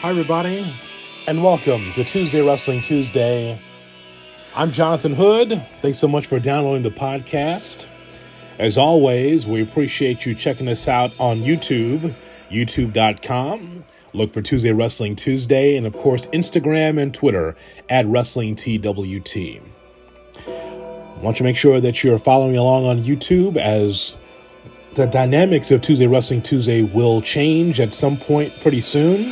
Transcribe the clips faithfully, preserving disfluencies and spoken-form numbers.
Hi, everybody, and welcome to Tuesday Wrestling Tuesday. I'm Jonathan Hood. Thanks so much for downloading the podcast. As always, we appreciate you checking us out on YouTube, youtube dot com. Look for Tuesday Wrestling Tuesday, and of course, Instagram and Twitter at Wrestling T W T. I want you to make sure that you're following along on YouTube, as the dynamics of Tuesday Wrestling Tuesday will change at some point pretty soon.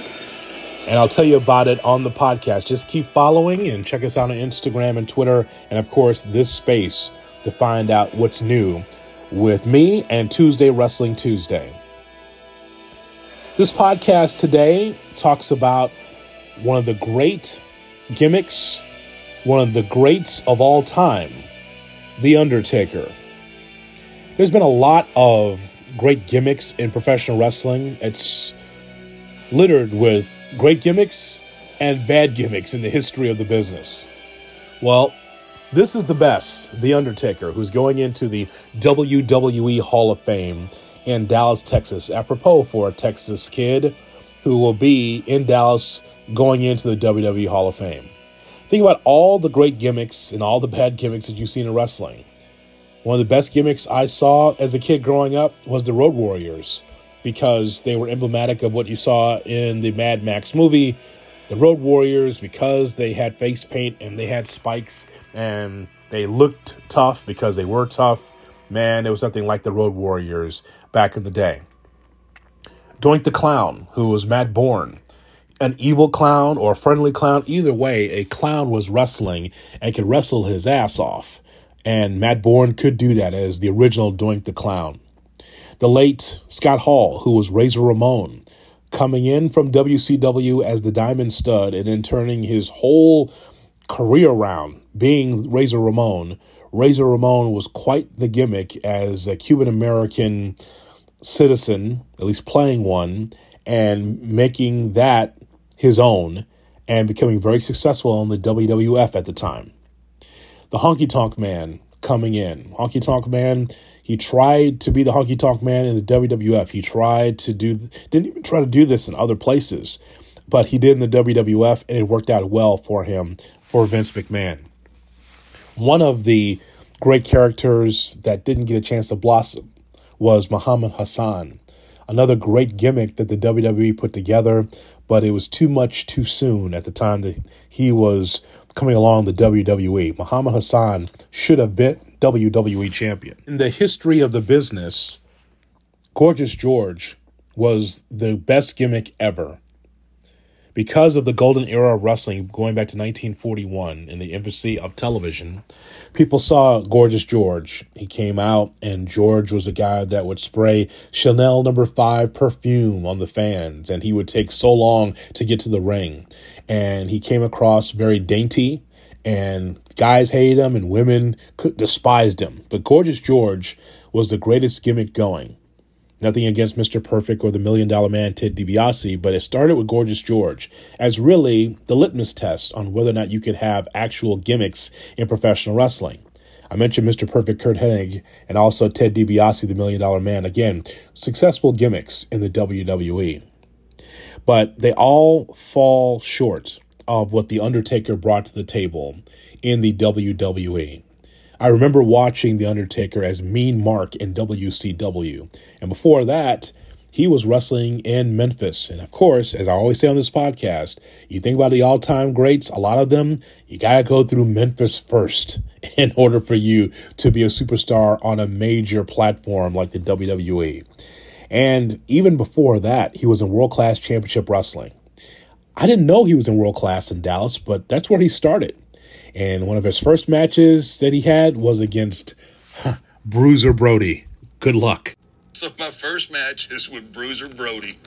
And I'll tell you about it on the podcast. Just keep following and check us out on Instagram and Twitter. And of course, this space to find out what's new with me and Tuesday Wrestling Tuesday. This podcast today talks about one of the great gimmicks, one of the greats of all time. The Undertaker. There's been a lot of great gimmicks in professional wrestling. It's littered with great gimmicks and bad gimmicks in the history of the business. Well, this is the best, The Undertaker, who's going into the W W E Hall of Fame in Dallas, Texas, apropos for a Texas kid who will be in Dallas going into the W W E Hall of Fame. Think about all the great gimmicks and all the bad gimmicks that you've seen in wrestling. One of the best gimmicks I saw as a kid growing up was the Road Warriors, because they were emblematic of what you saw in the Mad Max movie. The Road Warriors, because they had face paint and they had spikes and they looked tough because they were tough. Man, there was nothing like the Road Warriors back in the day. Doink the Clown, who was Matt Borne. An evil clown or a friendly clown, either way, a clown was wrestling and could wrestle his ass off. And Matt Borne could do that as the original Doink the Clown. The late Scott Hall, who was Razor Ramon, coming in from W C W as the Diamond Stud and then turning his whole career around, being Razor Ramon. Razor Ramon was quite the gimmick as a Cuban-American citizen, at least playing one, and making that his own, and becoming very successful on the W W F at the time. The Honky Tonk Man coming in. Honky Tonk Man, he tried to be the Honky Tonk Man in the W W F. He tried to do, didn't even try to do this in other places, but he did in the W W F, and it worked out well for him, for Vince McMahon. One of the great characters that didn't get a chance to blossom was Muhammad Hassan. Another great gimmick that the W W E put together, but it was too much too soon at the time that he was coming along the W W E. Muhammad Hassan should have been W W E champion. In the history of the business, Gorgeous George was the best gimmick ever. Because of the golden era of wrestling, going back to nineteen forty-one in the infancy of television, people saw Gorgeous George. He came out, and George was a guy that would spray Chanel number five perfume on the fans, and he would take so long to get to the ring. And he came across very dainty, and guys hated him, and women despised him. But Gorgeous George was the greatest gimmick going. Nothing against Mister Perfect or the Million Dollar Man, Ted DiBiase, but it started with Gorgeous George as really the litmus test on whether or not you could have actual gimmicks in professional wrestling. I mentioned Mister Perfect, Kurt Hennig, and also Ted DiBiase, the Million Dollar Man. Again, successful gimmicks in the W W E. But they all fall short of what The Undertaker brought to the table in the W W E. I remember watching The Undertaker as Mean Mark in W C W. And before that, he was wrestling in Memphis. And of course, as I always say on this podcast, you think about the all-time greats, a lot of them, you got to go through Memphis first in order for you to be a superstar on a major platform like the W W E. And even before that, he was in World Class Championship Wrestling. I didn't know he was in World Class in Dallas, but that's where he started. And one of his first matches that he had was against huh, Bruiser Brody. Good luck. So my first match is with Bruiser Brody.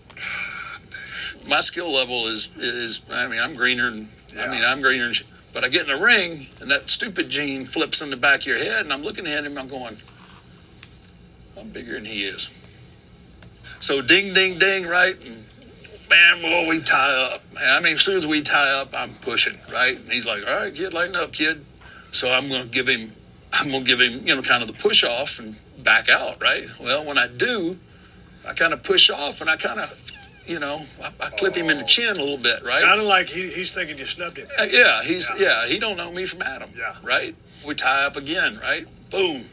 My skill level is, is I mean, I'm greener. And, yeah. I mean, I'm greener. But I get in the ring, and that stupid gene flips in the back of your head, and I'm looking at him, I'm going, I'm bigger than he is. So ding, ding, ding, right? And man, boy, we tie up. I mean, as soon as we tie up, I'm pushing, right? And he's like, all right, kid, lighten up, kid. So I'm going to give him, I'm going to give him, you know, kind of the push off and back out, right? Well, when I do, I kind of push off and I kind of you know, I, I clip oh. him in the chin a little bit, right? Kind of like he, he's thinking you snubbed him. Uh, yeah, he's yeah. yeah, he don't know me from Adam, yeah. right? We tie up again, right? Boom.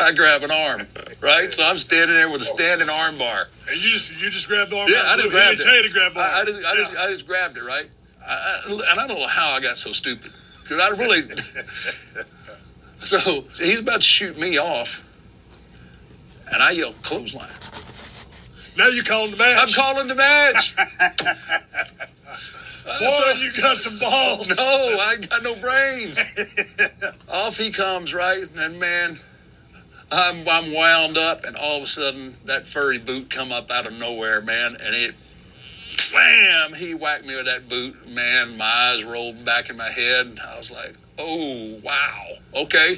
I grab an arm, right? So I'm standing there with a standing arm bar. And you just, you just grabbed the arm? Yeah, I just grabbed it. Tell you to grab the arm. I, I, just, I, yeah. just, I just grabbed it, right? I, I, and I don't know how I got so stupid. Because I really... So he's about to shoot me off. And I yell, clothesline. Now you're calling the match. I'm calling the match. Boy, so, you got some balls. No, I got no brains. Off he comes, right? And then, man... I'm, I'm wound up, and all of a sudden, that furry boot come up out of nowhere, man, and it, wham, he whacked me with that boot. Man, my eyes rolled back in my head, and I was like, oh, wow, okay.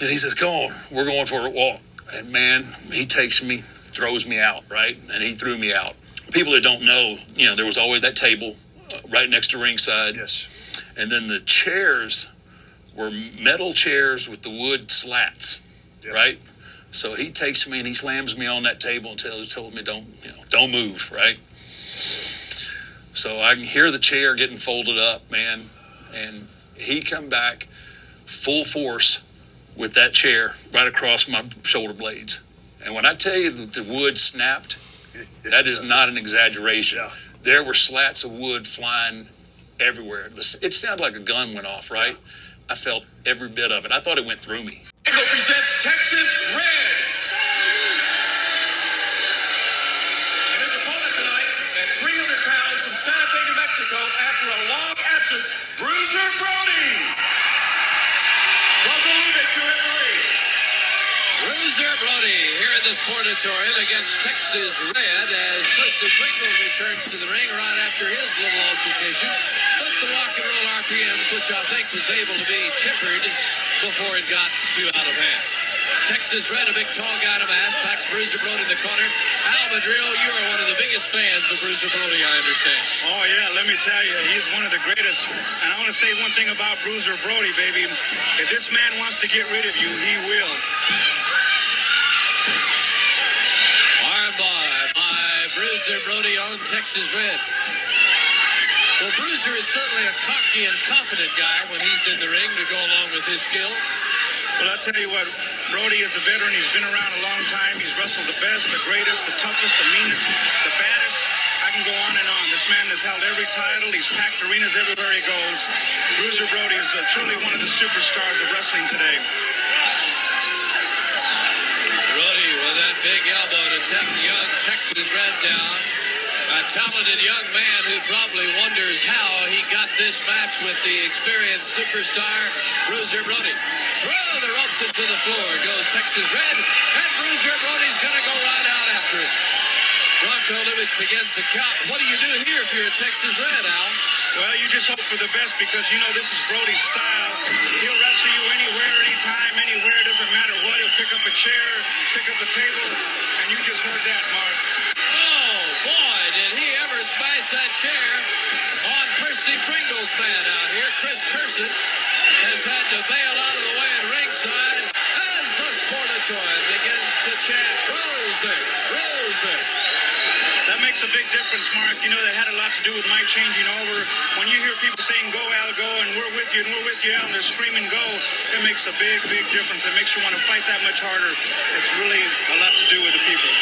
And he says, come on, we're going for a walk. And, man, he takes me, throws me out, right, and he threw me out. People that don't know, you know, there was always that table right next to ringside. Yes. And then the chairs were metal chairs with the wood slats. Right, so he takes me and he slams me on that table until he told me don't, you know, don't move. Right, so I can hear the chair getting folded up, man, and he come back full force with that chair right across my shoulder blades. And when I tell you that the wood snapped, that is not an exaggeration. Yeah. There were slats of wood flying everywhere. It sounded like a gun went off. Right, yeah. I felt every bit of it. I thought it went through me. Presents Texas Red. And his opponent tonight at three hundred pounds from Santa Fe, New Mexico, after a long absence, Bruiser Brody. Welcome to U M three. Bruiser Brody here in this auditorium against Texas Red as Percy Pringle returns to the ring right after his little altercation. But the rock and roll R P Ms, which I think was able to be tempered before it got too out of hand. Texas Red, a big tall guy to mask, packs Bruiser Brody in the corner. Al Madrill, you are one of the biggest fans of Bruiser Brody, I understand. Oh, yeah, let me tell you, he's one of the greatest. And I want to say one thing about Bruiser Brody, baby. If this man wants to get rid of you, he will. Armbar by Bruiser Brody on Texas Red. Well, Bruiser is certainly a cocky and confident guy when he's in the ring to go along with his skill. Well, I'll tell you what, Brody is a veteran. He's been around a long time. He's wrestled the best, the greatest, the toughest, the meanest, the baddest. I can go on and on. This man has held every title. He's packed arenas everywhere he goes. Bruiser Brody is uh, truly one of the superstars of wrestling today. Brody with that big elbow to take young Texas Red down. A talented young man who probably wonders how he got this match with the experienced superstar, Bruiser Brody. Through the ropes into the floor goes Texas Red, and Bruiser Brody's going to go right out after it. Bronco Lewis begins to count. What do you do here if you're a Texas Red, Al? Well, you just hope for the best because, you know, this is Brody's style. He'll wrestle you anywhere, anytime, anywhere. It doesn't matter what. He'll pick up a chair, pick up a table, and you just heard that, Mark. That chair on Percy Pringle's man out here. Chris Pearson has had to bail out of the way at ringside as the Sportatoid begins to chant Rosie, Rosie. That makes a big difference, Mark. You know, that had a lot to do with my changing over. When you hear people saying, go, Al, go, and we're with you, and we're with you, Al, and they're screaming, go, it makes a big, big difference. It makes you want to fight that much harder. It's really a lot to do with the people.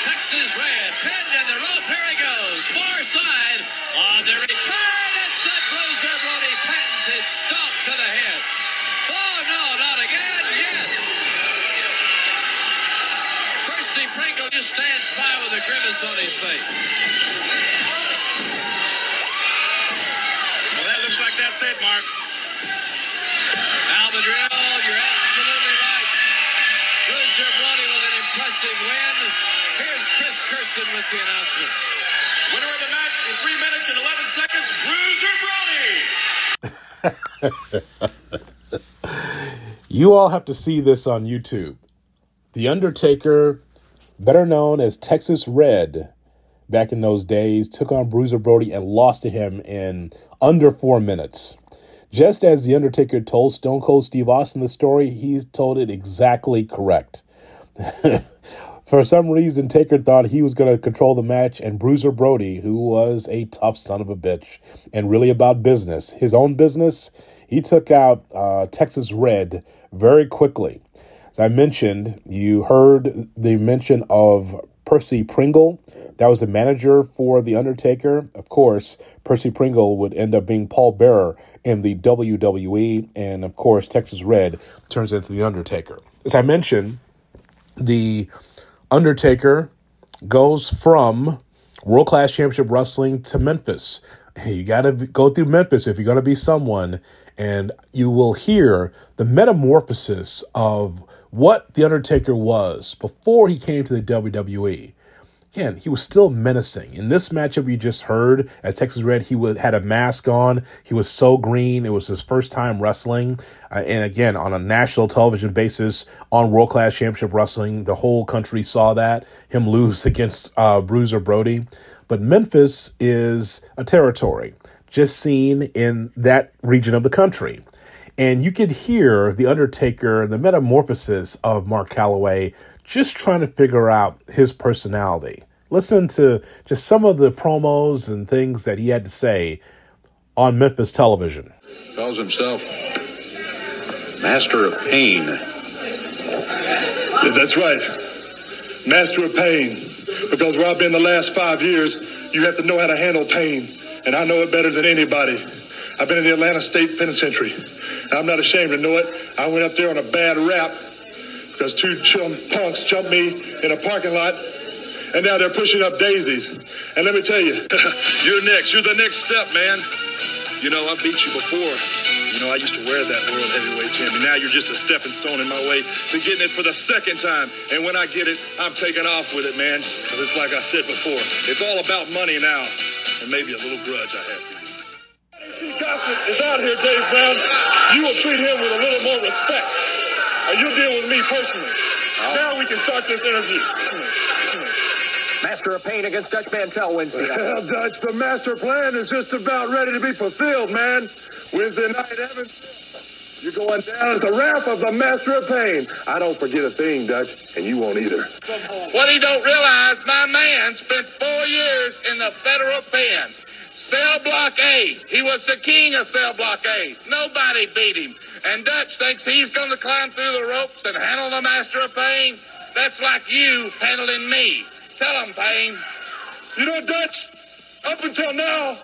Texas Red, pinned in the rope, here he goes, far side, on the return, it's the Bruiser Brody patented stomp to the head. Oh no, not again, yes! Percy Pringle just stands by with a grimace on his face. Well, that looks like that's it, Mark. Al Madrill, you're absolutely right. Bruiser Brody with an impressive win. Here's Chris Kirsten with the announcement. Winner of the match in three minutes and eleven seconds, Bruiser Brody. You all have to see this on YouTube. The Undertaker, better known as Texas Red, back in those days, took on Bruiser Brody and lost to him in under four minutes. Just as The Undertaker told Stone Cold Steve Austin the story, he's told it exactly correct. For some reason, Taker thought he was going to control the match, and Bruiser Brody, who was a tough son of a bitch and really about business, his own business, he took out uh, Texas Red very quickly. As I mentioned, you heard the mention of Percy Pringle. That was the manager for The Undertaker. Of course, Percy Pringle would end up being Paul Bearer in the W W E, and of course, Texas Red turns into The Undertaker. As I mentioned, The Undertaker goes from World Class Championship Wrestling to Memphis. You got to go through Memphis if you're going to be someone, and you will hear the metamorphosis of what The Undertaker was before he came to the W W E. Again, he was still menacing. In this matchup you just heard, as Texas Red, he would, had a mask on. He was so green. It was his first time wrestling. Uh, and again, on a national television basis, on World Class Championship Wrestling, the whole country saw that, him lose against uh, Bruiser Brody. But Memphis is a territory just seen in that region of the country. And you could hear The Undertaker, the metamorphosis of Mark Calaway, just trying to figure out his personality. Listen to just some of the promos and things that he had to say on Memphis television. He calls himself Master of Pain. That's right. Master of Pain. Because where I've been the last five years, you have to know how to handle pain. And I know it better than anybody. I've been in the Atlanta State Penitentiary. And I'm not ashamed to know it. I went up there on a bad rap because two chum punks jumped me in a parking lot, and now they're pushing up daisies. And let me tell you, you're next. You're the next step, man. You know, I beat you before. You know, I used to wear that World Heavyweight Champion. Now you're just a stepping stone in my way to getting it for the second time. And when I get it, I'm taking off with it, man. Because it's like I said before, it's all about money now, and maybe a little grudge I have for you. Is out here, Dave Brown. You will treat him with a little more respect, or you'll deal with me personally. Oh. Now we can start this interview. Master of Pain against Dutch Mantel Wednesday. Well, Dutch, the master plan is just about ready to be fulfilled, man. Wednesday night, Evans, you're going down as the wrath of the Master of Pain. I don't forget a thing, Dutch, and you won't either. What he don't realize, my man spent four years in the federal pen. Cell Block A. He was the king of Cell Block A. Nobody beat him. And Dutch thinks he's going to climb through the ropes and handle the Master of Pain. That's like you handling me. Tell him, Pain. You know, Dutch, up until now,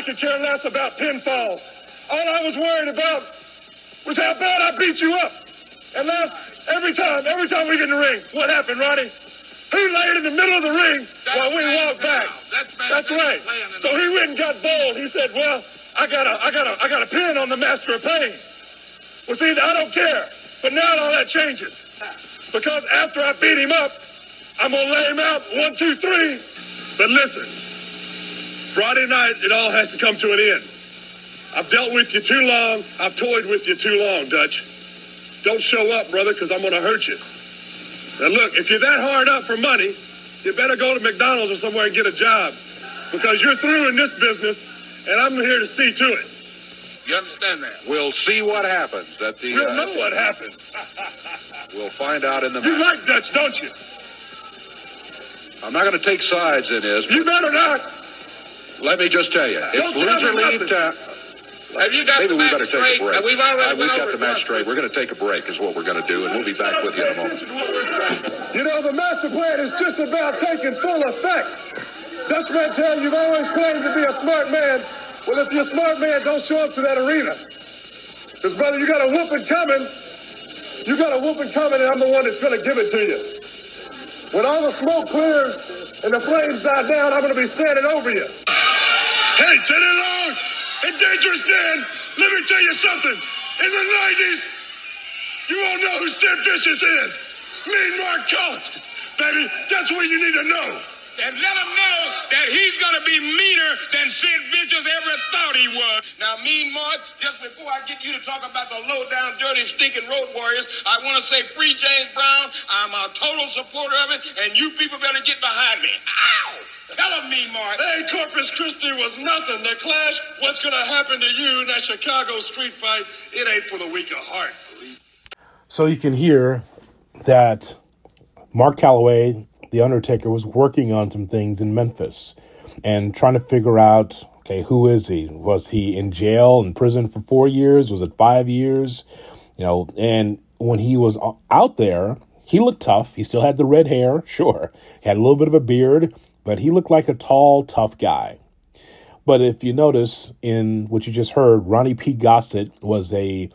I could care less about pinfalls. All I was worried about was how bad I beat you up. And last, every time, every time we get in the ring, what happened, Ronnie? He laid in the middle of the ring that's while we walked back. That's, that's right. So he went and got bold. He said, well, I got a, I got a, I got a pin on the Master of Pain. Well, see, I don't care. But now all that changes. Because after I beat him up, I'm going to lay him out. One, two, three. But listen, Friday night, it all has to come to an end. I've dealt with you too long. I've toyed with you too long, Dutch. Don't show up, brother, because I'm going to hurt you. Now, look, if you're that hard up for money, you better go to McDonald's or somewhere and get a job, because you're through in this business, and I'm here to see to it. You understand that? We'll see what happens. At the, we'll uh, know what happens. We'll find out in the You match. Like Dutch, don't you? I'm not going to take sides in this. You better not. Let me just tell you. Don't it's loser leave time. Have you got Maybe the we better take straight? a break. We've already uh, we've got the match straight. We're going to take a break is what we're going to do, and we'll be back with you in a moment. You know, the master plan is just about taking full effect. Dutch Mantel, you've always claimed to be a smart man. Well, if you're a smart man, don't show up to that arena. Because, brother, you got a whooping coming. You got a whooping coming, and I'm the one that's going to give it to you. When all the smoke clears and the flames die down, I'm going to be standing over you. Hey, Teddy Long! And Dangerous Dan, let me tell you something. In the nineties, you all know who Sid Vicious is. Mean Mark Callous. Baby, that's what you need to know. And let him know that he's going to be meaner than Sid Vicious ever thought he was. Now, Mean Mark, just before I get you to talk about the low-down, dirty, stinking Road Warriors, I want to say free James Brown. I'm a total supporter of it, and you people better get behind me. Ow! Tell him, Mean Mark. Hey, Corpus Christi was nothing. The clash, what's going to happen to you in that Chicago street fight, it ain't for the weak of heart. Believe. So you can hear that Mark Calaway, The Undertaker, was working on some things in Memphis and trying to figure out, okay, who is he? Was he in jail, in prison for four years? Was it five years? You know, and when he was out there, he looked tough. He still had the red hair, sure. He had a little bit of a beard, but he looked like a tall, tough guy. But if you notice in what you just heard, Ronnie P. Gossett was a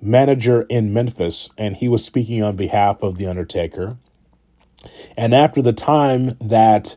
manager in Memphis, and he was speaking on behalf of The Undertaker. And after the time that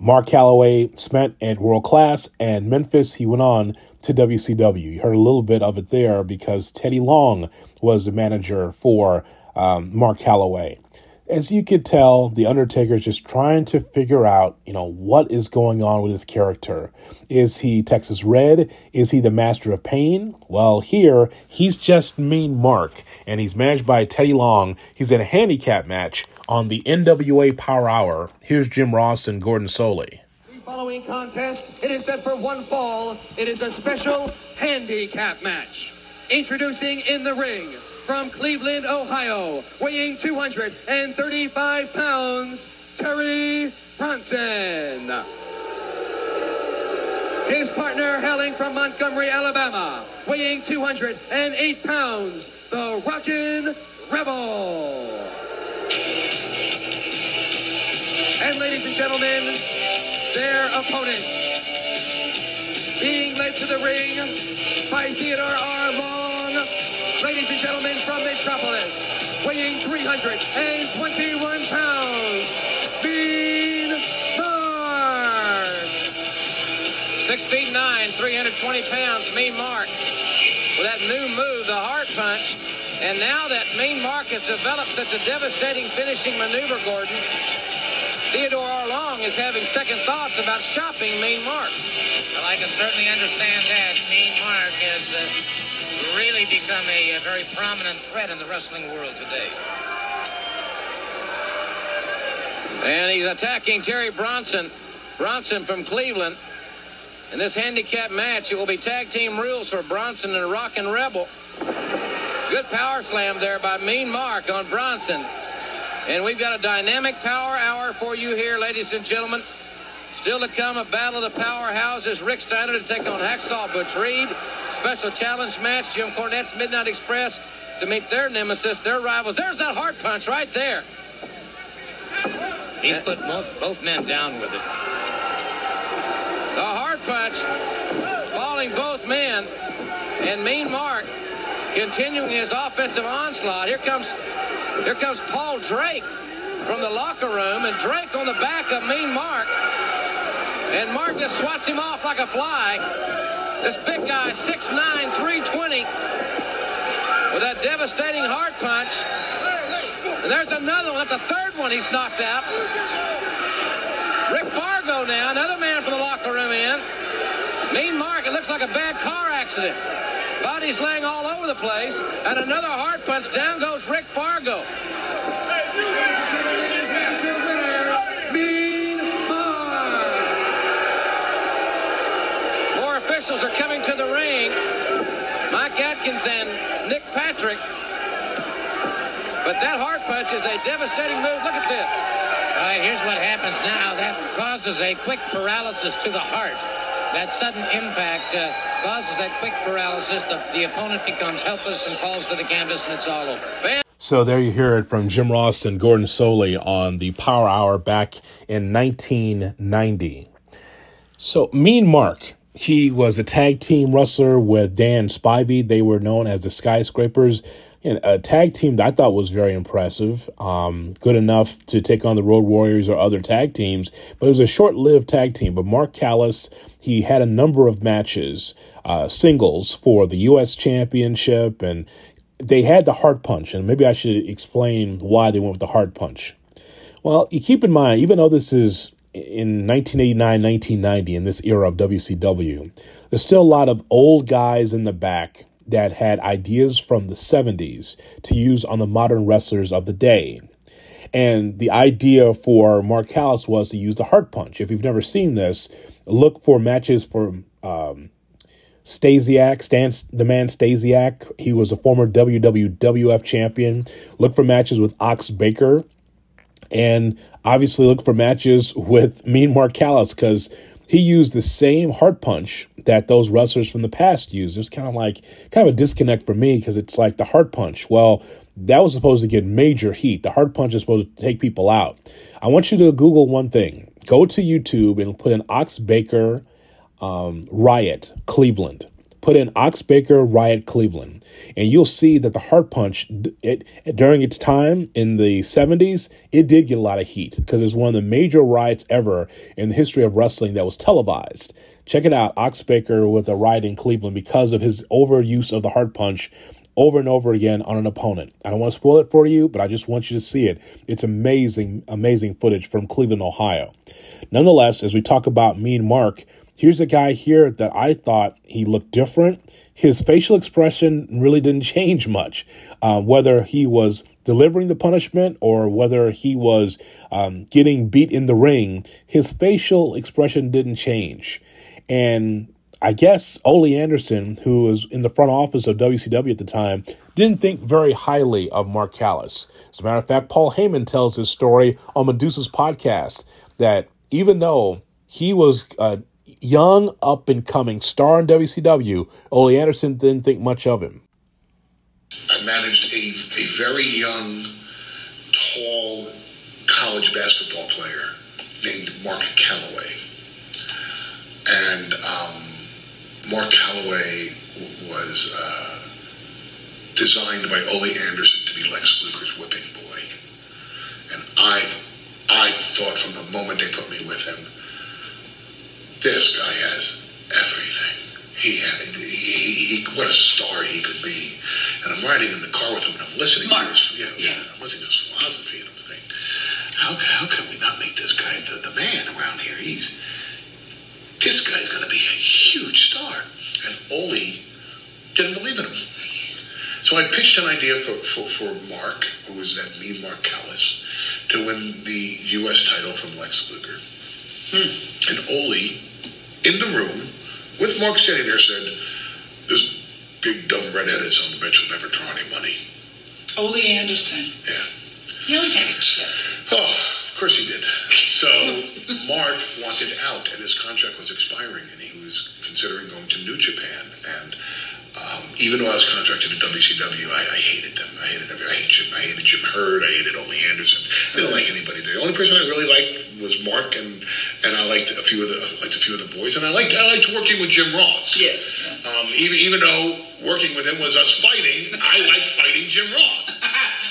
Mark Calaway spent at World Class and Memphis, he went on to W C W. You heard a little bit of it there because Teddy Long was the manager for um, Mark Calaway. As you could tell, The Undertaker is just trying to figure out, you know, what is going on with his character. Is he Texas Red? Is he the Master of Pain? Well, here, he's just Mean Mark, and he's managed by Teddy Long. He's in a handicap match on the N W A Power Hour. Here's Jim Ross and Gordon Soley. The following contest, it is set for one fall. It is a special handicap match. Introducing in the ring, from Cleveland, Ohio, weighing two hundred thirty-five pounds, Terry Bronson. His partner, hailing from Montgomery, Alabama, weighing two hundred eight pounds, the Rockin' Rebel. And ladies and gentlemen, their opponent, being led to the ring by Theodore R. Long, ladies and gentlemen, from Metropolis, weighing three hundred twenty-one pounds, Mean Mark. six feet nine, three hundred twenty pounds, Mean Mark. With that new move, the heart punch, and now that Mean Mark has developed such a devastating finishing maneuver, Gordon, Theodore R. Long is having second thoughts about shopping Mean Mark. Well, I can certainly understand that. Mean Mark is... Uh... really become a, a very prominent threat in the wrestling world today. And he's attacking Terry Bronson, Bronson from Cleveland. In this handicap match, it will be tag team rules for Bronson and Rockin' Rebel. Good power slam there by Mean Mark on Bronson. And we've got a dynamic power hour for you here, ladies and gentlemen. Still to come, a battle of the powerhouses. Rick Steiner to take on Hacksaw Butch Reed. Special challenge match, Jim Cornette's Midnight Express to meet their nemesis, their rivals. There's that heart punch right there. He's put both, both men down with it. The heart punch falling both men, and Mean Mark continuing his offensive onslaught. Here comes, here comes Paul Drake from the locker room, and Drake on the back of Mean Mark. And Mark just swats him off like a fly. This big guy, six nine, three twenty, with that devastating heart punch. And there's another one. That's the third one he's knocked out. Rick Fargo now, another man from the locker room in. Mean Mark, it looks like a bad car accident. Bodies laying all over the place. And another heart punch. Down goes Rick Fargo. Are coming to the ring, Mike Atkins and Nick Patrick. But that heart punch is a devastating move. Look at this. All right, here's what happens now. That causes a quick paralysis to the heart. That sudden impact uh, causes that quick paralysis. The, the opponent becomes helpless and falls to the canvas, and it's all over. Bam. So there you hear it from Jim Ross and Gordon Soley on the Power Hour back in nineteen ninety. So Mean Mark, he was a tag team wrestler with Dan Spivey. They were known as the Skyscrapers, and a tag team that I thought was very impressive, um, good enough to take on the Road Warriors or other tag teams, but it was a short-lived tag team. But Mark Callous, he had a number of matches, uh, singles for the U S Championship, and they had the heart punch, and maybe I should explain why they went with the heart punch. Well, you keep in mind, even though this is in nineteen eighty-nine, nineteen ninety, in this era of W C W, there's still a lot of old guys in the back that had ideas from the seventies to use on the modern wrestlers of the day. And the idea for Mark Callous was to use the heart punch. If you've never seen this, look for matches for um, Stasiak, Stan, the man Stasiak. He was a former W W F champion. Look for matches with Ox Baker. And obviously look for matches with Mean Mark Callous, because he used the same heart punch that those wrestlers from the past used. It's kind of like kind of a disconnect for me, because it's like the heart punch. Well, that was supposed to get major heat. The heart punch is supposed to take people out. I want you to Google one thing. Go to YouTube and put in Ox Baker um, Riot Cleveland. Put in Ox Baker Riot Cleveland, and you'll see that the heart punch, it during its time in the seventies, it did get a lot of heat because it's one of the major riots ever in the history of wrestling that was televised. Check it out, Ox Baker with a riot in Cleveland because of his overuse of the heart punch over and over again on an opponent. I don't want to spoil it for you, but I just want you to see it. It's amazing, amazing footage from Cleveland, Ohio. Nonetheless, as we talk about Mean Mark, here's a guy here that I thought he looked different. His facial expression really didn't change much, uh, whether he was delivering the punishment or whether he was um, getting beat in the ring. His facial expression didn't change. And I guess Ole Anderson, who was in the front office of W C W at the time, didn't think very highly of Mark Callous. As a matter of fact, Paul Heyman tells his story on Medusa's podcast that even though he was uh, young, up-and-coming star in W C W, Ole Anderson didn't think much of him. I managed a, a very young, tall college basketball player named Mark Calaway. And um, Mark Calaway w- was uh, designed by Ole Anderson to be Lex Luger's whipping boy. And I, I thought from the moment they put me with him, this guy has everything. He had, he, he, what a star he could be. And I'm riding in the car with him and I'm listening Mark. to his, yeah, yeah. I'm listening to his philosophy and everything. How, how can we not make this guy the, the man around here? He's, this guy's going to be a huge star. And Ole didn't believe in him. So I pitched an idea for, for, for Mark, who was that Mean Mark Callous, to win the U S title from Lex Luger. Hmm. And Ole, in the room, with Mark standing there, said, "This big, dumb, redheaded son of a bitch will never draw any money." Ole Anderson. Yeah. He always had a chip. Oh, of course he did. So Mark wanted out, and his contract was expiring, and he was considering going to New Japan. And um, even though I was contracted to W C W, I, I hated them. I hated everybody. I hated Jim. I hated Jim Herd. I hated Ole Anderson. I didn't like anybody there. The only person I really liked was Mark, and and I liked a few of the liked a few of the boys, and I liked I liked working with Jim Ross. Yes. Um, even even though working with him was us fighting, I liked fighting Jim Ross.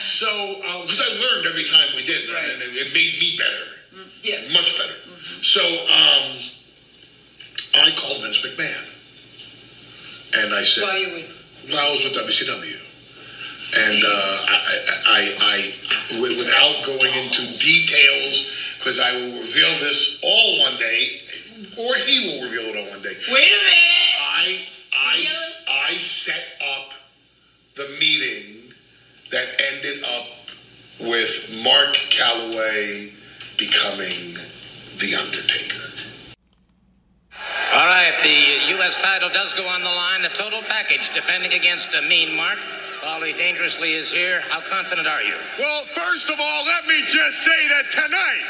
So because um, I learned every time we did, right. and it, it made me better. Mm, yes. Much better. Mm-hmm. So um, I called Vince McMahon. And I said, Why are you with? Well, I was with W C W. And uh, I, I, I, I, without going into details, because I will reveal this all one day, or he will reveal it all one day. Wait a minute! I, I, I set up the meeting that ended up with Mark Calaway becoming The Undertaker. All right, the U S title does go on the line. The total package defending against a Mean Mark. While he dangerously is here, how confident are you? Well, first of all, let me just say that tonight,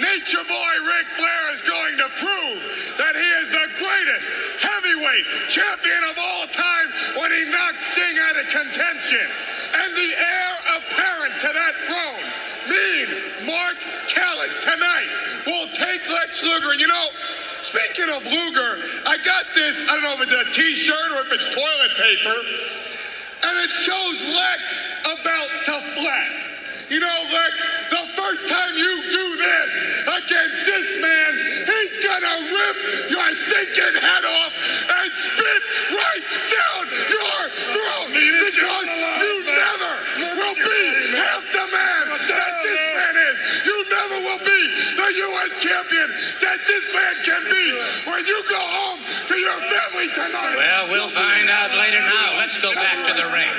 Nature Boy Ric Flair is going to prove that he is the greatest heavyweight champion of all time when he knocked Sting out of contention. And the heir apparent to that throne, Mean Mark Callous, tonight will take Lex Luger. And you know, speaking of Luger, I got this, I don't know if it's a t-shirt or if it's toilet paper, and it shows Lex about to flex. You know, Lex, the first time you do this against this man, he's gonna rip your stinking head off and spit right down your throat, because you never will be half the man that this man is. You never will be the U S champion that this man can be when you go home to your family tonight. Well, we'll find out later now. Let's go back to the ring.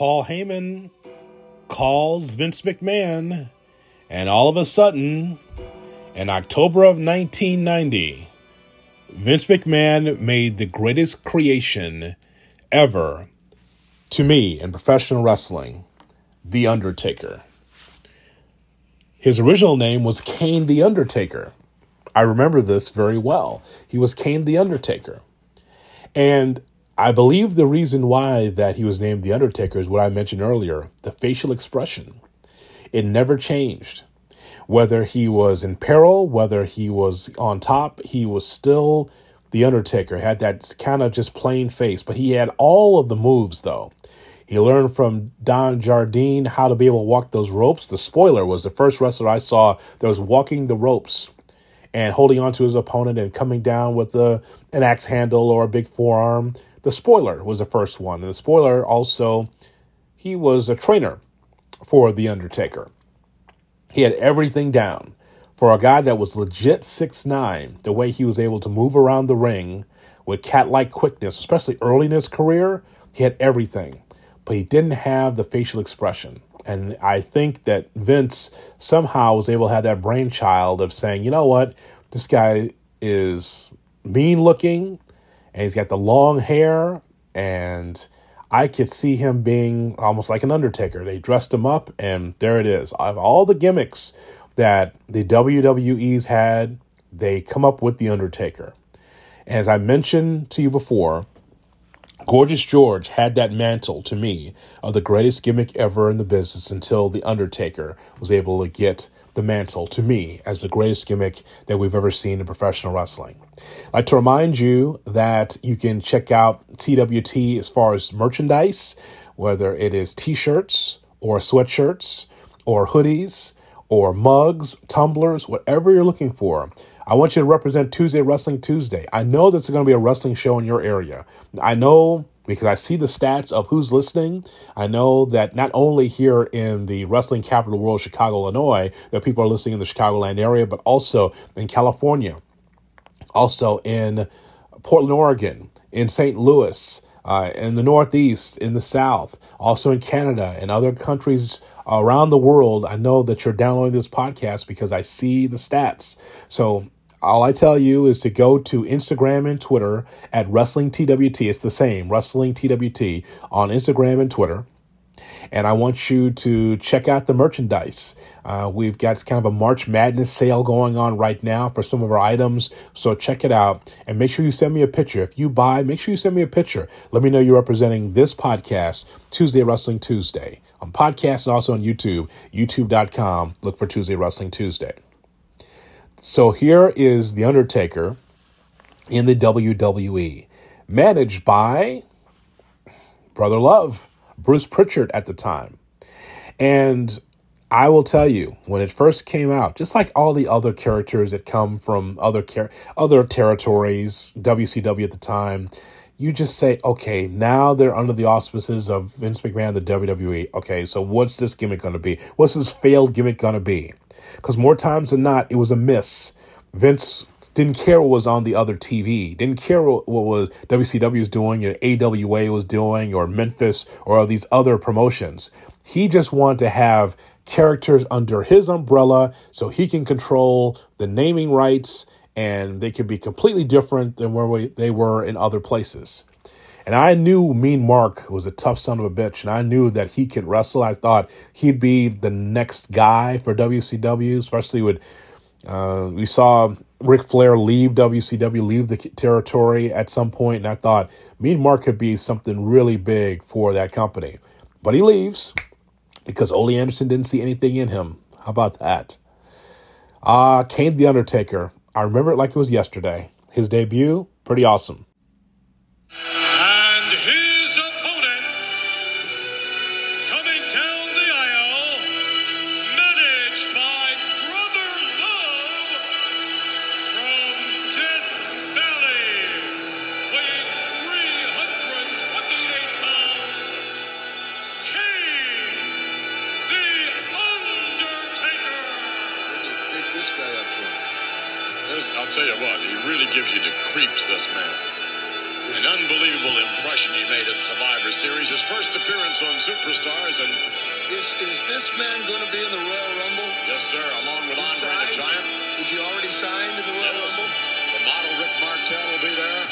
Paul Heyman calls Vince McMahon, and all of a sudden, in October of nineteen ninety, Vince McMahon made the greatest creation ever to me in professional wrestling, The Undertaker. His original name was Kane the Undertaker. I remember this very well. He was Kane the Undertaker. And I believe the reason why that he was named The Undertaker is what I mentioned earlier, the facial expression. It never changed. Whether he was in peril, whether he was on top, he was still The Undertaker. Had that kind of just plain face, but he had all of the moves, though. He learned from Don Jardine how to be able to walk those ropes. The Spoiler was the first wrestler I saw that was walking the ropes and holding on to his opponent and coming down with a, an axe handle or a big forearm. The Spoiler was the first one. And the Spoiler also, he was a trainer for The Undertaker. He had everything down. For a guy that was legit six nine, the way he was able to move around the ring with cat-like quickness, especially early in his career, he had everything. But he didn't have the facial expression. And I think that Vince somehow was able to have that brainchild of saying, you know what, this guy is mean looking and he's got the long hair, and I could see him being almost like an Undertaker. They dressed him up and there it is. Of all the gimmicks that the W W E's had, they come up with The Undertaker. As I mentioned to you before, Gorgeous George had that mantle to me of the greatest gimmick ever in the business until The Undertaker was able to get the mantle to me as the greatest gimmick that we've ever seen in professional wrestling. I'd like to remind you that you can check out T W T as far as merchandise, whether it is t-shirts or sweatshirts or hoodies or mugs, tumblers, whatever you're looking for. I want you to represent Tuesday Wrestling Tuesday. I know there's going to be a wrestling show in your area. I know because I see the stats of who's listening. I know that not only here in the wrestling capital world, Chicago, Illinois, that people are listening in the Chicagoland area, but also in California, also in Portland, Oregon, in Saint Louis, uh, in the Northeast, in the South, also in Canada and other countries around the world. I know that you're downloading this podcast because I see the stats. So all I tell you is to go to Instagram and Twitter at Wrestling T W T. It's the same, Wrestling T W T on Instagram and Twitter. And I want you to check out the merchandise. Uh, we've got kind of a March Madness sale going on right now for some of our items. So check it out and make sure you send me a picture. If you buy, make sure you send me a picture. Let me know you're representing this podcast, Tuesday Wrestling Tuesday, on podcast and also on YouTube, youtube dot com. Look for Tuesday Wrestling Tuesday. So here is The Undertaker in the W W E, managed by Brother Love, Bruce Pritchard at the time. And I will tell you, when it first came out, just like all the other characters that come from other car- other territories, W C W at the time, you just say, okay, now they're under the auspices of Vince McMahon, the W W E. Okay, so what's this gimmick going to be? What's this failed gimmick going to be? Because more times than not, it was a miss. Vince didn't care what was on the other T V, didn't care what was W C W was doing, or A W A was doing, or Memphis, or all these other promotions. He just wanted to have characters under his umbrella so he can control the naming rights, and they could be completely different than where we, they were in other places. And I knew Mean Mark was a tough son of a bitch, and I knew that he could wrestle. I thought he'd be the next guy for W C W, especially with, uh, we saw Ric Flair leave W C W, leave the territory at some point, and I thought Mean Mark could be something really big for that company. But he leaves because Ole Anderson didn't see anything in him. How about that? Uh, came The Undertaker. I remember it like it was yesterday. His debut, pretty awesome. And his opponent, coming down the aisle, managed by Brother Love from Death Valley, weighing three hundred twenty-eight pounds, Kane the Undertaker. Where did they pick this guy up from? I'll tell you what, he really gives you the creeps, this man. An unbelievable impression he made at Survivor Series, his first appearance on Superstars, and... Is, is this man going to be in the Royal Rumble? Yes, sir, along with Andre the Giant. Is he already signed in the Royal yes. Rumble? The model Rick Martel will be there.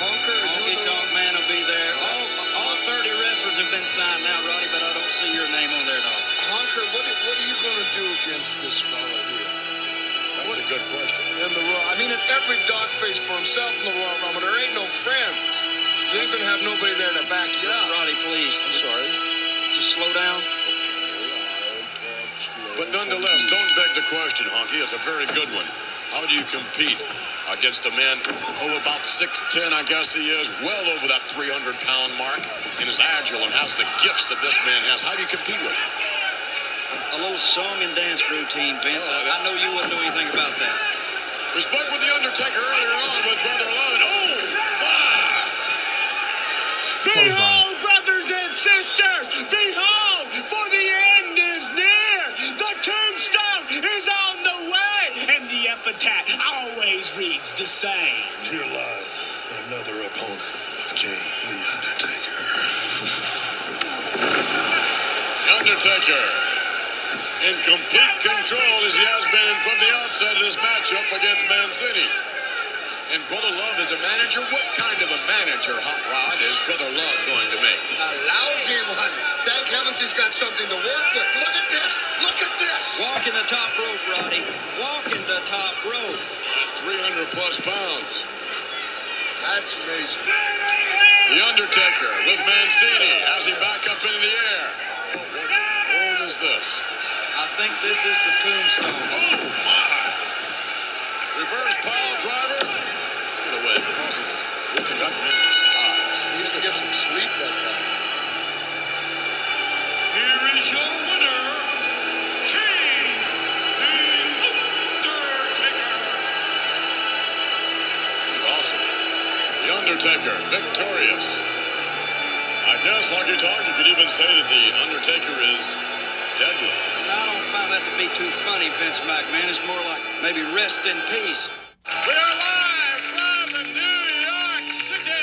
Honker, Honky Tonk Man will be there. All, all thirty wrestlers have been signed now, Roddy, but I don't see your name on there at all. Honker, what, what are you going to do against this fellow here? That's what, a good question. In the Royal, I mean, it's every dogface for himself in the Royal Rumble. There ain't no friends. You ain't gonna have nobody there to back you up. Roddy, please. I'm sorry. Just slow down. But nonetheless, don't beg the question, Honky. It's a very good one. How do you compete against a man, oh, about six ten, I guess he is, well over that three hundred pound mark, and is agile and has the gifts that this man has? How do you compete with him? A little song and dance routine, Vince. Oh, I, I know you wouldn't know anything about that. We spoke with The Undertaker earlier on with Brother Love. Oh, my! Behold, brothers and sisters! Behold, for the end is near! The tombstone is on the way! And the epitaph always reads the same. Here lies another opponent of King The Undertaker. The Undertaker! In complete control, as he has been from the outset of this matchup against Mancini. And Brother Love is a manager. What kind of a manager, Hot Rod, is Brother Love going to make? A lousy one. Thank heavens he's got something to work with. Look at this. Look at this. Walking the top rope, Roddy. Walking the top rope. At three hundred plus pounds. That's amazing. The Undertaker with Mancini as he back up into the air. What is this? I think this is the tombstone. Oh, my! Reverse pile driver. Look at the way it crosses. Look at that man's eyes. He needs to get some sleep, that guy. Here is your winner, King The Undertaker. He's awesome. The Undertaker, victorious. I guess, Honky Tonk, you could even say that The Undertaker is deadly. I don't find that to be too funny, Vince McMahon. It's more like maybe rest in peace. We are live from New York City.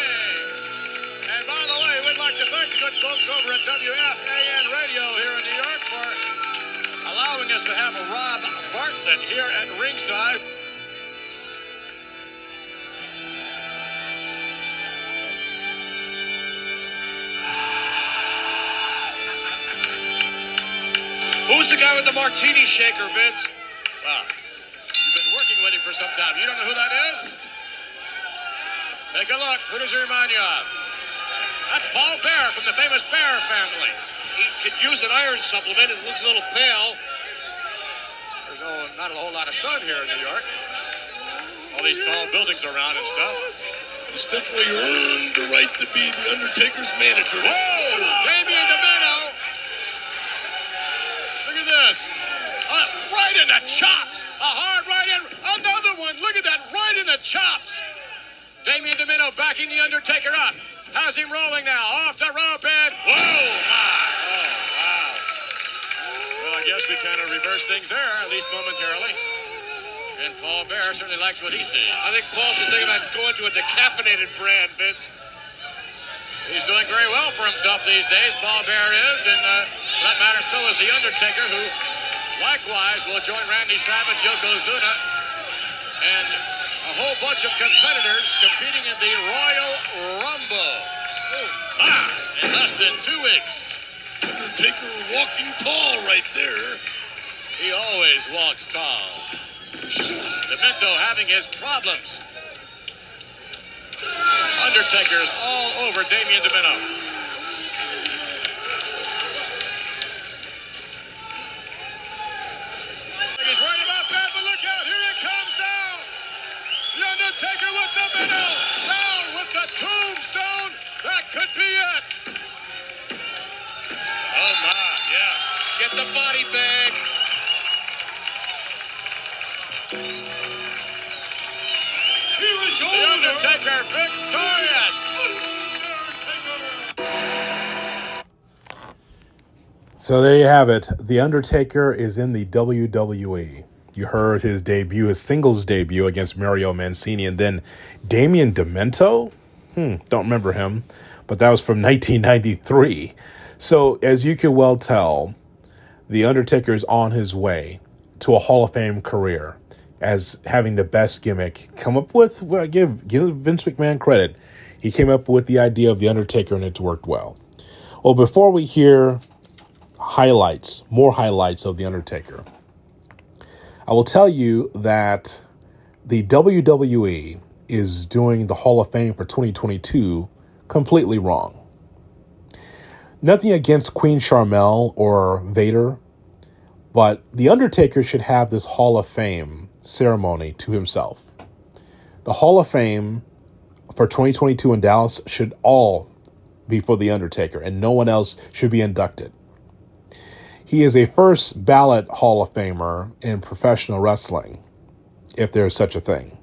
And by the way, we'd like to thank the good folks over at W F A N Radio here in New York for allowing us to have a Rob Bartlett here at ringside. Who's the guy with the martini shaker, Vince? Wow. You've been working with him for some time. You don't know who that is? Take a look. Who does he remind you of? That's Paul Bearer from the famous Bearer family. He could use an iron supplement. It looks a little pale. There's no, not a whole lot of sun here in New York. All these tall buildings around and stuff. It's definitely earned the right to be The Undertaker's manager. Whoa! Damian DeMeno! Uh, right in the chops. A hard right in. Another one. Look at that. Right in the chops. Damian DeMeno backing The Undertaker up. How's he rolling now? Off the rope and... Whoa! My. Oh, wow. Well, I guess we kind of reverse things there, at least momentarily. And Paul Bearer certainly likes what he sees. I think Paul should think about going to a decaffeinated brand, Vince. He's doing very well for himself these days, Paul Bearer is, and uh, for that matter, so is The Undertaker, who likewise will join Randy Savage, Yokozuna, and a whole bunch of competitors competing in the Royal Rumble. Ah, in less than two weeks. Undertaker walking tall right there. He always walks tall. Demento having his problems. Undertaker's all over Damian DeMeno. He's worried about that, but look out, here it comes down. The Undertaker with DeMeno. Down with the tombstone. That could be it. Oh, my, yes. Get the body bag. The Undertaker victorious! So there you have it. The Undertaker is in the W W E. You heard his debut, his singles debut against Mario Mancini, and then Damian DeMento Hmm, don't remember him. But that was from nineteen ninety-three. So as you can well tell, The Undertaker is on his way to a Hall of Fame career as having the best gimmick. Come up with, well, give, give Vince McMahon credit. He came up with the idea of The Undertaker, and it's worked well. Well, before we hear highlights, more highlights of The Undertaker, I will tell you that the W W E is doing the Hall of Fame for twenty twenty-two completely wrong. Nothing against Queen Charmel or Vader, but The Undertaker should have this Hall of Fame ceremony to himself. The Hall of Fame for twenty twenty-two in Dallas should all be for The Undertaker, and no one else should be inducted. He is a first ballot Hall of Famer in professional wrestling, if there is such a thing.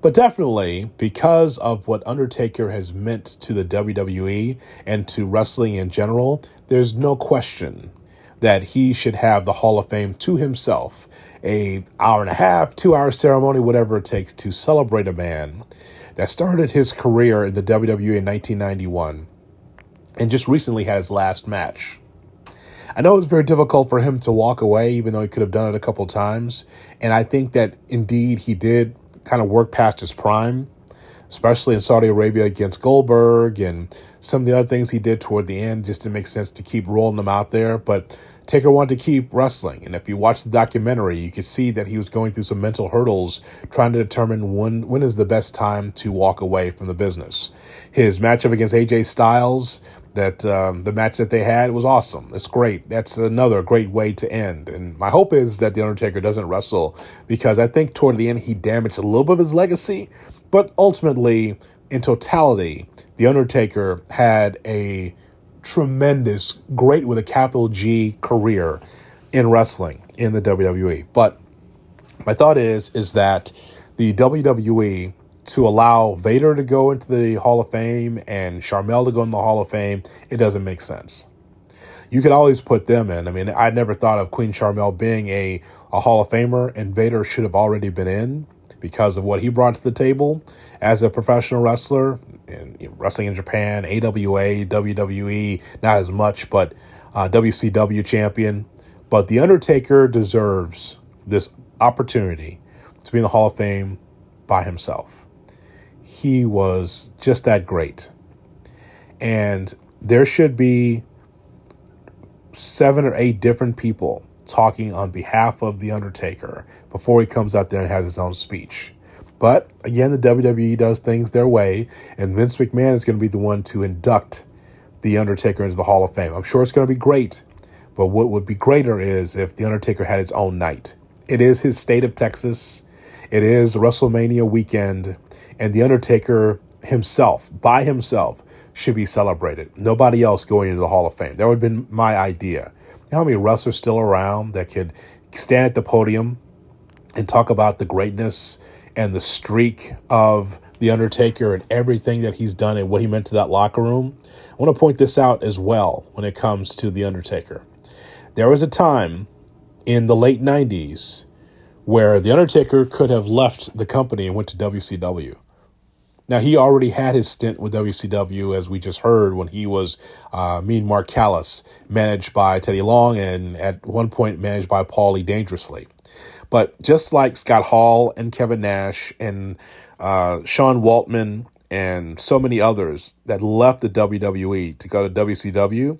But definitely, because of what Undertaker has meant to the W W E and to wrestling in general, there's no question that he should have the Hall of Fame to himself, a hour and a half, two-hour ceremony, whatever it takes to celebrate a man that started his career in the W W E in nineteen ninety-one and just recently had his last match. I know it was very difficult for him to walk away, even though he could have done it a couple times. And I think that indeed he did kind of work past his prime, especially in Saudi Arabia against Goldberg and some of the other things he did toward the end. Just didn't make sense to keep rolling them out there. But Taker wanted to keep wrestling. And if you watch the documentary, you could see that he was going through some mental hurdles, trying to determine when, when is the best time to walk away from the business. His matchup against A J Styles, that um, the match that they had was awesome. It's great. That's another great way to end. And my hope is that The Undertaker doesn't wrestle, because I think toward the end he damaged a little bit of his legacy. But ultimately, in totality, The Undertaker had a tremendous, great with a capital G, career in wrestling in the W W E. But my thought is, is that the W W E, to allow Vader to go into the Hall of Fame and Charmel to go in the Hall of Fame, it doesn't make sense. You could always put them in. I mean, I never thought of Queen Charmel being a, a Hall of Famer, and Vader should have already been in because of what he brought to the table as a professional wrestler, and wrestling in Japan, A W A, W W E, not as much, but uh, W C W champion. But The Undertaker deserves this opportunity to be in the Hall of Fame by himself. He was just that great. And there should be seven or eight different people talking on behalf of The Undertaker before he comes out there and has his own speech. But again, the W W E does things their way, and Vince McMahon is going to be the one to induct The Undertaker into the Hall of Fame. I'm sure it's going to be great, but what would be greater is if The Undertaker had his own night. It is his state of Texas. It is WrestleMania weekend, and The Undertaker himself, by himself, should be celebrated. Nobody else going into the Hall of Fame. That would have been my idea. You know how many wrestlers still around that could stand at the podium and talk about the greatness and the streak of The Undertaker and everything that he's done and what he meant to that locker room? I want to point this out as well when it comes to The Undertaker. There was a time in the late nineties where The Undertaker could have left the company and went to W C W. Now, he already had his stint with W C W, as we just heard, when he was uh, Mean Mark Callous, managed by Teddy Long, and at one point managed by Paul E. Dangerously. But just like Scott Hall and Kevin Nash and uh, Sean Waltman and so many others that left the W W E to go to W C W,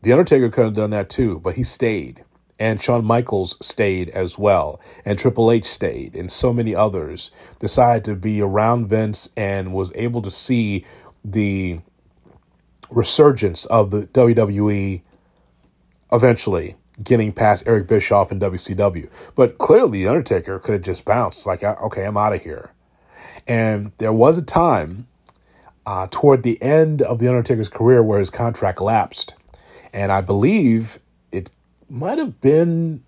The Undertaker could have done that too, but he stayed. And Shawn Michaels stayed as well. And Triple H stayed. And so many others decided to be around Vince and was able to see the resurgence of the W W E eventually getting past Eric Bischoff and W C W. But clearly, The Undertaker could have just bounced. Like, okay, I'm out of here. And there was a time uh, toward the end of The Undertaker's career where his contract lapsed. And I believe might have been,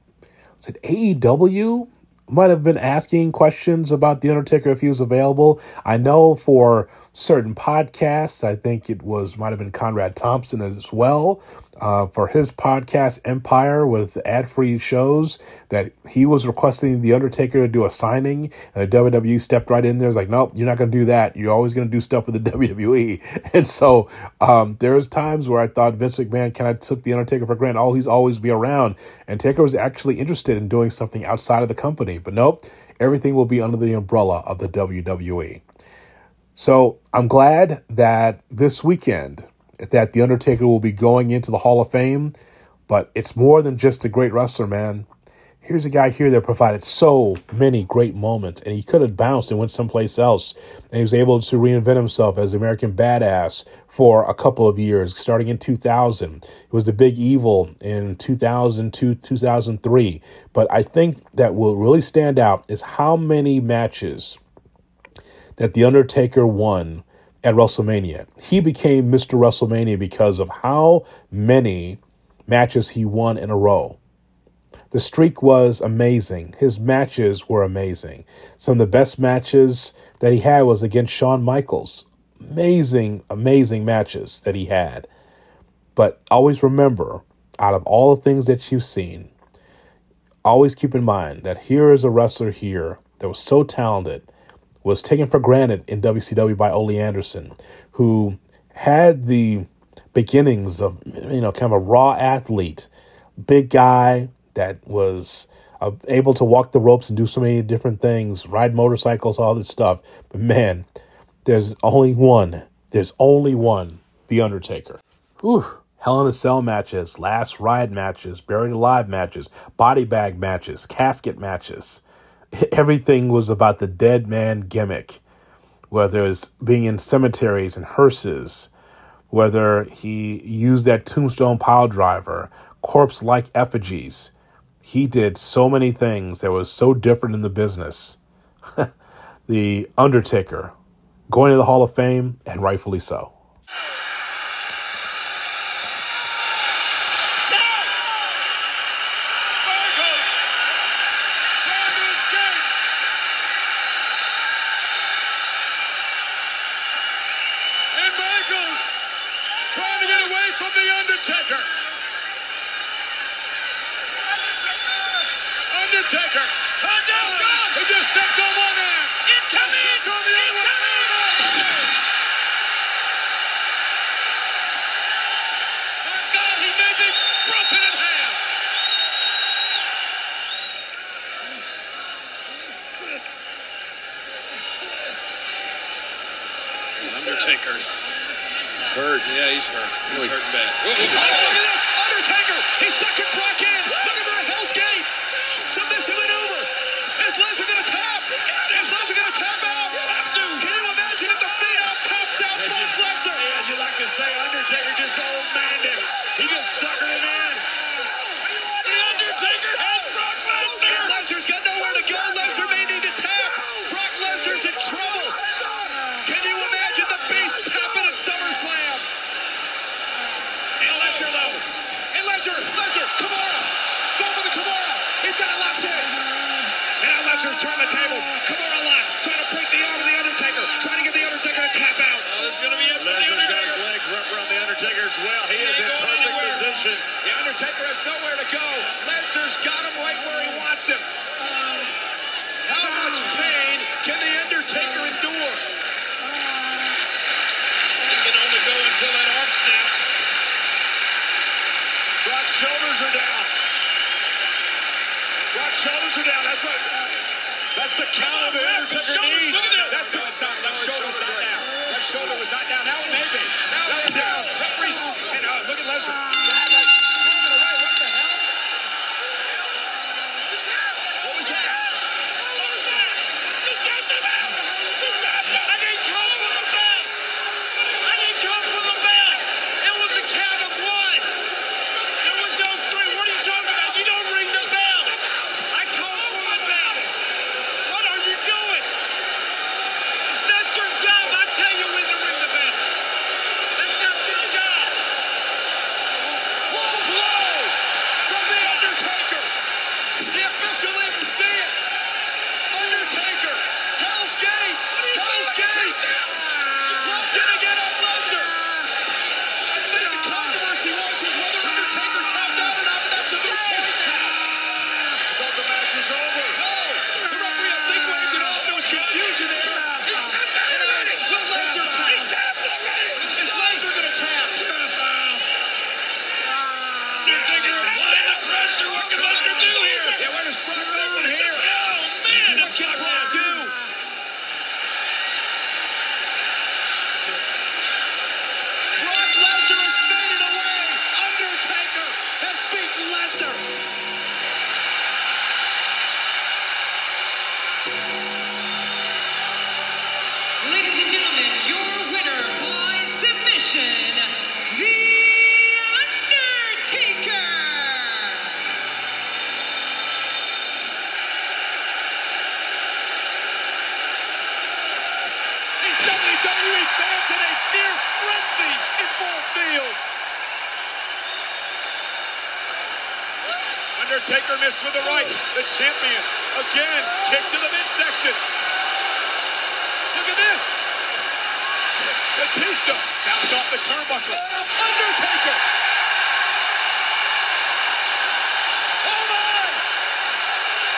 was it A E W might have been asking questions about The Undertaker if he was available. I know for certain podcasts, I think it was might have been Conrad Thompson as well, uh, for his podcast Empire with ad-free shows, that he was requesting The Undertaker to do a signing, and the W W E stepped right in there. It's like, nope, you're not going to do that. You're always going to do stuff with the W W E. And so um, there's times where I thought Vince McMahon kind of took The Undertaker for granted. Oh, he's always be around. And Taker was actually interested in doing something outside of the company. But nope, everything will be under the umbrella of the W W E. So I'm glad that this weekend that The Undertaker will be going into the Hall of Fame, but it's more than just a great wrestler, man. Here's a guy here that provided so many great moments, and he could have bounced and went someplace else. And he was able to reinvent himself as American Badass for a couple of years, starting in two thousand. It was the Big Evil in two thousand two, two thousand three. But I think that will really stand out is how many matches that The Undertaker won at WrestleMania. He became Mister WrestleMania because of how many matches he won in a row. The streak was amazing. His matches were amazing. Some of the best matches that he had was against Shawn Michaels. Amazing, amazing matches that he had. But always remember, out of all the things that you've seen, always keep in mind that here is a wrestler here that was so talented, was taken for granted in W C W by Ole Anderson, who had the beginnings of, you know, kind of a raw athlete, big guy, that was uh, able to walk the ropes and do so many different things, ride motorcycles, all this stuff. But man, there's only one. There's only one, The Undertaker. Ooh, Hell in a Cell matches, Last Ride matches, Buried Alive matches, Body Bag matches, Casket matches. Everything was about the dead man gimmick, whether it's being in cemeteries and hearses, whether he used that tombstone pile driver, corpse-like effigies. He did so many things that was so different in the business. The Undertaker going to the Hall of Fame, and rightfully so. see what the Buster do here. Yeah, where does Brock Lesnar here? Oh, man, what's Brock Lesnar do? Brock Lesnar has faded away. Undertaker has beaten Lesnar. Ladies and gentlemen, your winner by submission, the W W E fans in a near frenzy in full field. Undertaker missed with the right. The champion again kicked to the midsection. Look at this. Batista bounced off the turnbuckle. Undertaker. Oh my!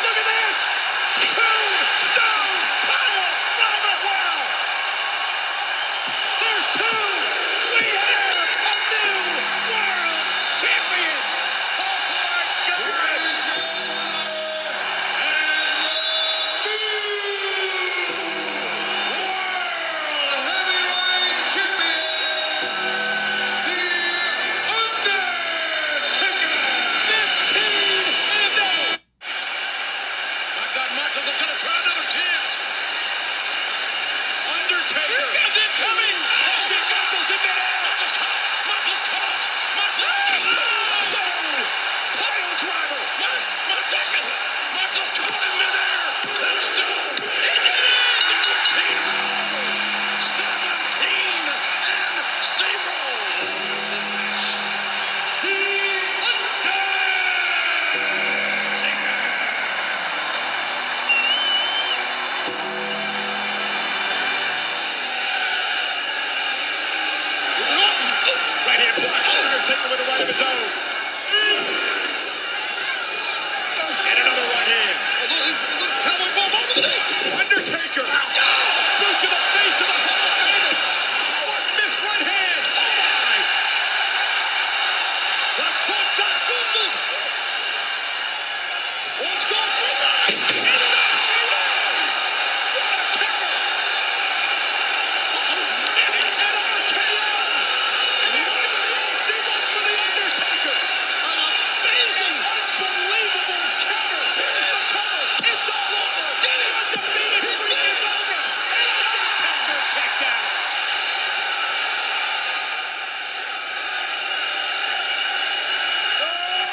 Look at this. Tombstone pile driver. Wow. There's two! We have a new world champion! Oh my goodness! And the new world heavyweight champion, The Undertaker! fifteen and oh! I've got Michaels, I've got to try another chance! Undertaker! Here comes it coming! Michaels in midair! Michaels caught! Michaels caught! Michaels caught! Touchdown! Pile driver! One, one second! Michaels caught in midair! Touchdown! He did it! seventeen and zero! This match, The Undertaker! Right hand block. Undertaker with a right of his own. And another right hand. Cowboy Bob, look at this. Undertaker. Boot to the face of the Hall of Famer. What missed right hand. Oh my. Left hook got Goosey. One's gone free ride. And another free ride. What a cover. And another K O. And that's going to be a C one for The Undertaker. An amazing, unbelievable counter. Here's the cover. It's all over. Get it. Undefeated streak is over. And Undertaker kicked out.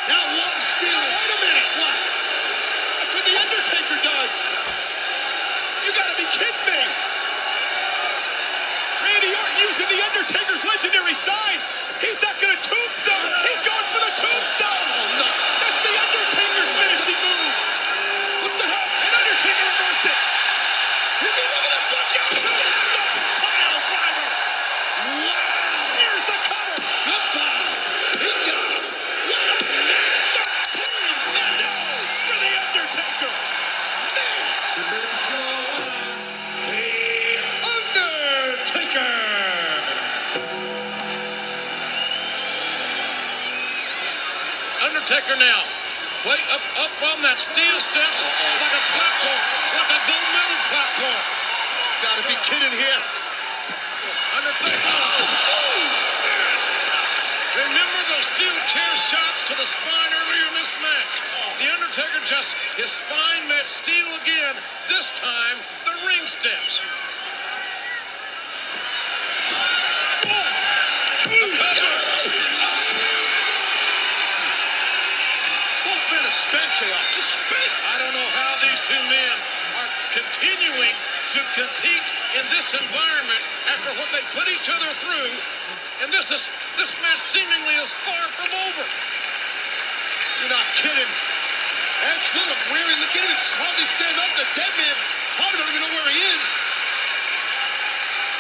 That was feeling. Wait a minute. What? That's what The Undertaker does. You got to be kidding me. Randy Orton using The Undertaker's legendary sign. He's not going to tombstone. He's going for the tombstone. Oh, no. That's The Undertaker's finishing move. What the hell? And Undertaker reversed it. You can look at this. Watch out. Tombstone pile driver. Wow. Here's the cover. Goodbye. He got him. What a match. thirteen and oh for The Undertaker. Man. Undertaker! Undertaker now. Play up, up on that steel steps like a platform, like a gold medal platform. Gotta be kidding here. Undertaker. Remember those steel chair shots to the spine earlier in this match? The Undertaker just, his spine met steel again, this time the ring steps. Both men have spent you up. Just spent. I don't know how these two men are continuing to compete in this environment after what they put each other through. And this is this match seemingly is far from over. You're not kidding. Edge looking weary. Look at him. He's hardly stand up. The dead man probably don't even know where he is.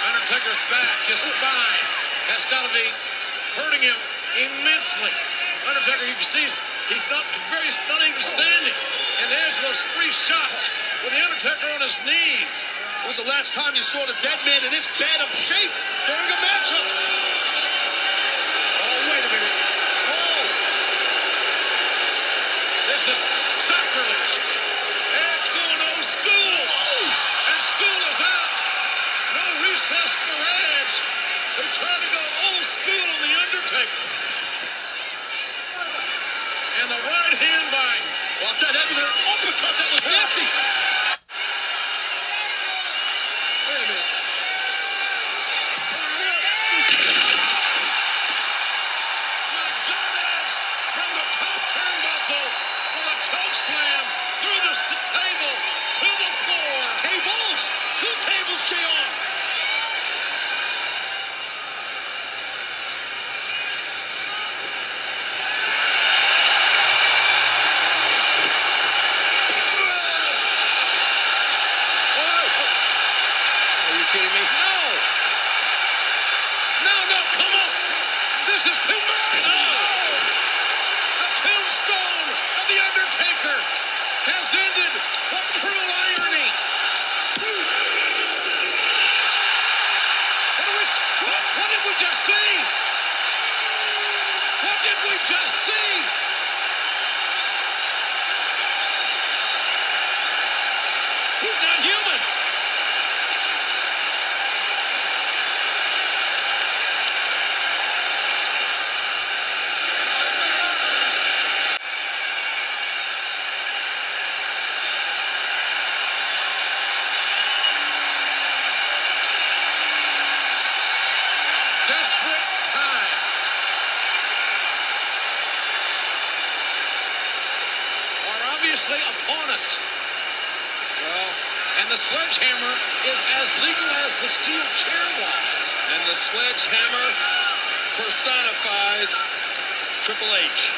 Undertaker's back, his spine has got to be hurting him immensely. Undertaker, you can see he's not very, not even standing. And there's those free shots with the Undertaker on his knees. When was the last time you saw the dead man in this bad of shape during a matchup? Oh, wait a minute. Whoa. This is sacrilege. And school, no school. Oh, and school is out. No recess for Edge. They're trying to go old school on The Undertaker. And the right hand by. Well, that, that was an uppercut. That was hefty. Wait a minute. Choke slam through this to table, to the floor. Tables, two tables, J R. Are you kidding me? No. No, no, come on. This is too much. Oh. A tombstone of The Undertaker has ended with cruel irony. What did, we, what, what did we just see? What did we just see? He's not human. Upon us. Well, and the sledgehammer is as legal as the steel chair was. And the sledgehammer personifies Triple H.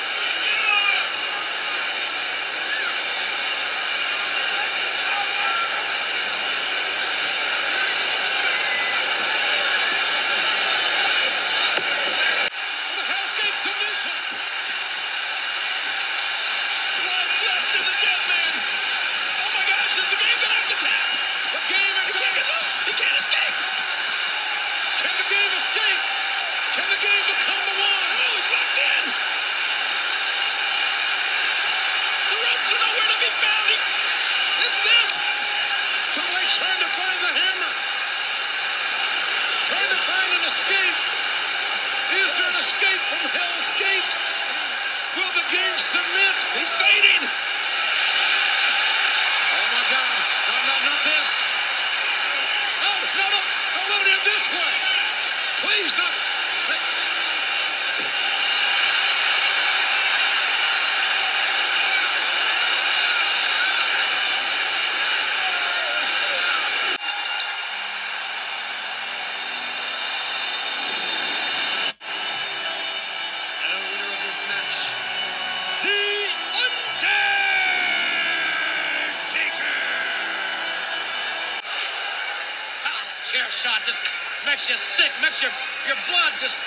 Makes you sick, makes your, your blood just,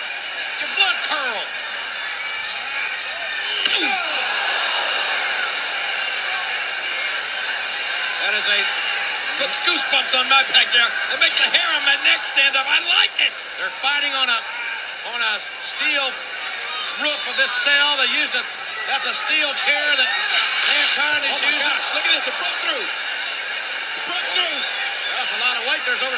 your blood curl. That is a, puts goosebumps on my back there. It makes the hair on my neck stand up. I like it. They're fighting on a, on a steel roof of this cell. They use a, that's a steel chair that mankind is using. Oh my gosh, look at this, it broke through. It broke through. Well, that's a lot of weight. There's over...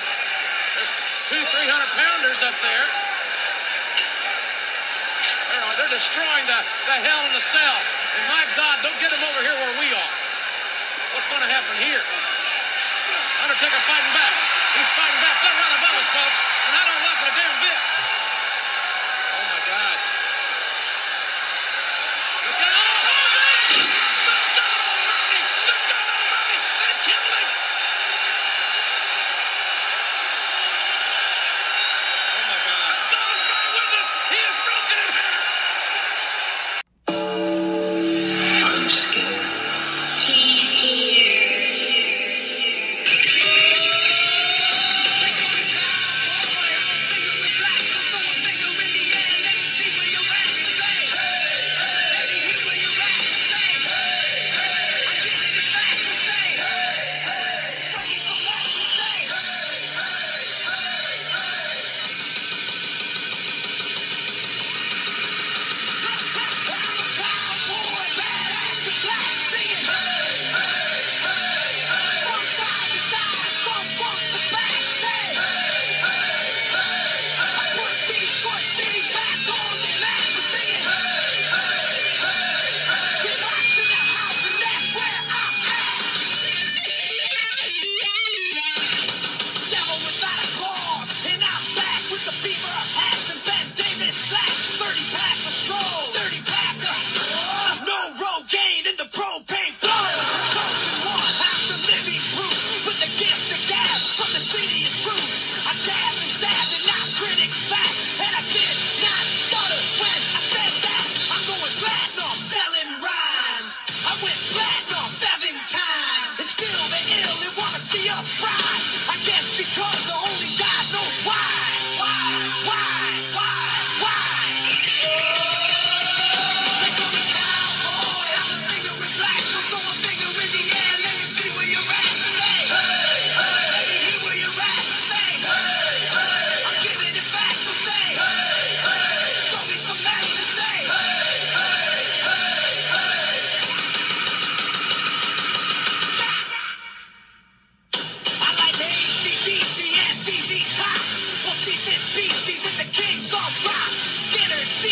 Two, three hundred pounders up there. They're, they're destroying the, the hell in the cell. And my God, don't get them over here where we are. What's going to happen here? Undertaker fighting back. He's fighting back. They're right above us, folks. And I don't like it a damn bit. Oh, my God. Look at all of this! Look at all of this! Look at all of this! They killed him! Black.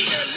Cena.